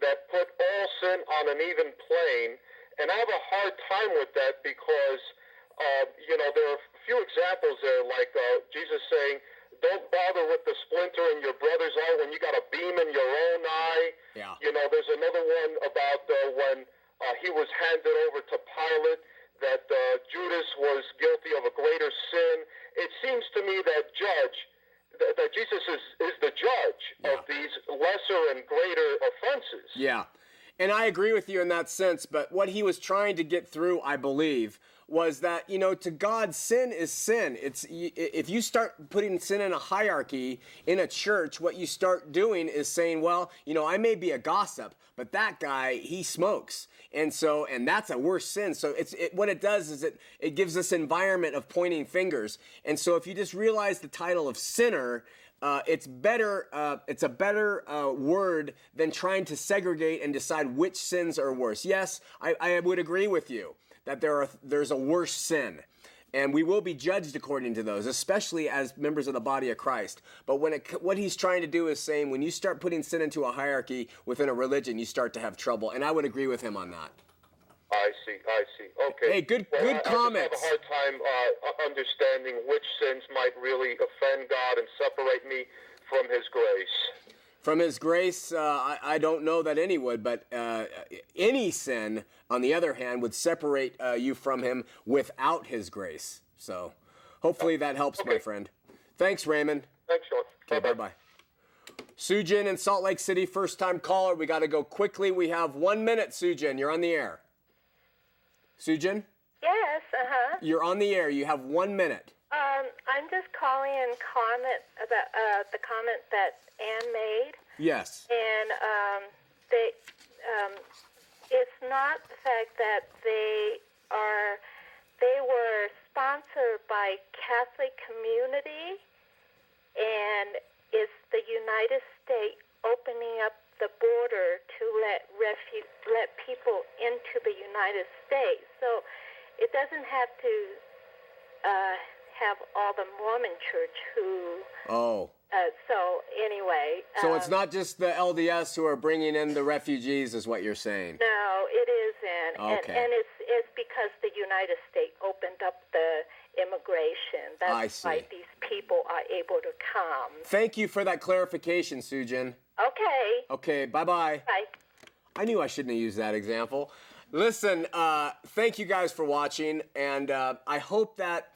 that put all sin on an even plane, and I have a hard time with that because, uh, you know, there are a few examples there, like uh, Jesus saying, don't bother with the splinter in your brother's eye when you got a beam in your own eye. Yeah. You know, there's another one about uh, when uh, he was handed over to Pilate, that uh, Judas was guilty of a greater sin. It seems to me that judge, that, that Jesus is, is the judge yeah. of these lesser and greater offenses. Yeah, and I agree with you in that sense, but what he was trying to get through, I believe, was that, you know, to God, sin is sin. It's if you start putting sin in a hierarchy in a church, what you start doing is saying, well, you know, I may be a gossip, but that guy, he smokes. And so, and that's a worse sin. So it's it, what it does is it, it gives this environment of pointing fingers. And so if you just realize the title of sinner, Uh, it's better. Uh, it's a better uh, word than trying to segregate and decide which sins are worse. Yes, I, I would agree with you that there are there's a worse sin, and we will be judged according to those, especially as members of the body of Christ. But when it, what he's trying to do is saying when you start putting sin into a hierarchy within a religion, you start to have trouble, and I would agree with him on that. I see. I see. Okay. Hey, good well, good I, comments. I just have a hard time uh, understanding which sins might really offend God and separate me from His grace. From His grace, uh, I, I don't know that any would, but uh, any sin, on the other hand, would separate uh, you from Him without His grace. So, hopefully that helps, okay. my friend. Thanks, Raymond. Thanks, Sean. Okay, bye bye. Sujin in Salt Lake City, first time caller. We got to go quickly. We have one minute, Sujin. You're on the air. Sujin? Yes, uh-huh. You're on the air. You have one minute. Um, I'm just calling in comment about uh, the comment that Ann made. Yes. And um, they, um, it's not the fact that they are, they were sponsored by Catholic Community, and it's the United States opening up the border to let refu- let people into the United States. So it doesn't have to uh, have all the Mormon church who... Oh. Uh, so anyway... So um, it's not just the L D S who are bringing in the refugees is what you're saying? No, it isn't. Okay. And, and it's it's because the United States opened up the immigration. That's why these people are able to come. Thank you for that clarification, Sujin. Okay. Okay, bye-bye. Bye. I knew I shouldn't have used that example. Listen, uh, thank you guys for watching, and uh, I hope that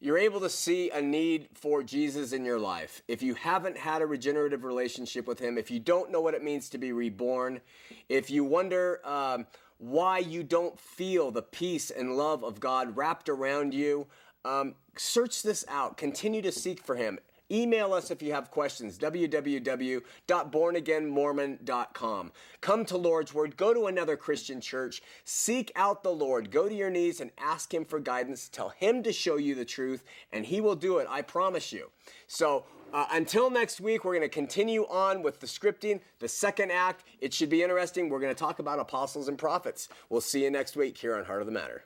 you're able to see a need for Jesus in your life. If you haven't had a regenerative relationship with Him, if you don't know what it means to be reborn, if you wonder um, why you don't feel the peace and love of God wrapped around you, um, search this out. Continue to seek for Him. Email us if you have questions, w w w dot born again mormon dot com. Come to Lord's Word. Go to another Christian church. Seek out the Lord. Go to your knees and ask Him for guidance. Tell Him to show you the truth, and He will do it. I promise you. So uh, until next week, we're going to continue on with the scripting, the second act. It should be interesting. We're going to talk about apostles and prophets. We'll see you next week here on Heart of the Matter.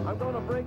I'm gonna break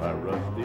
I run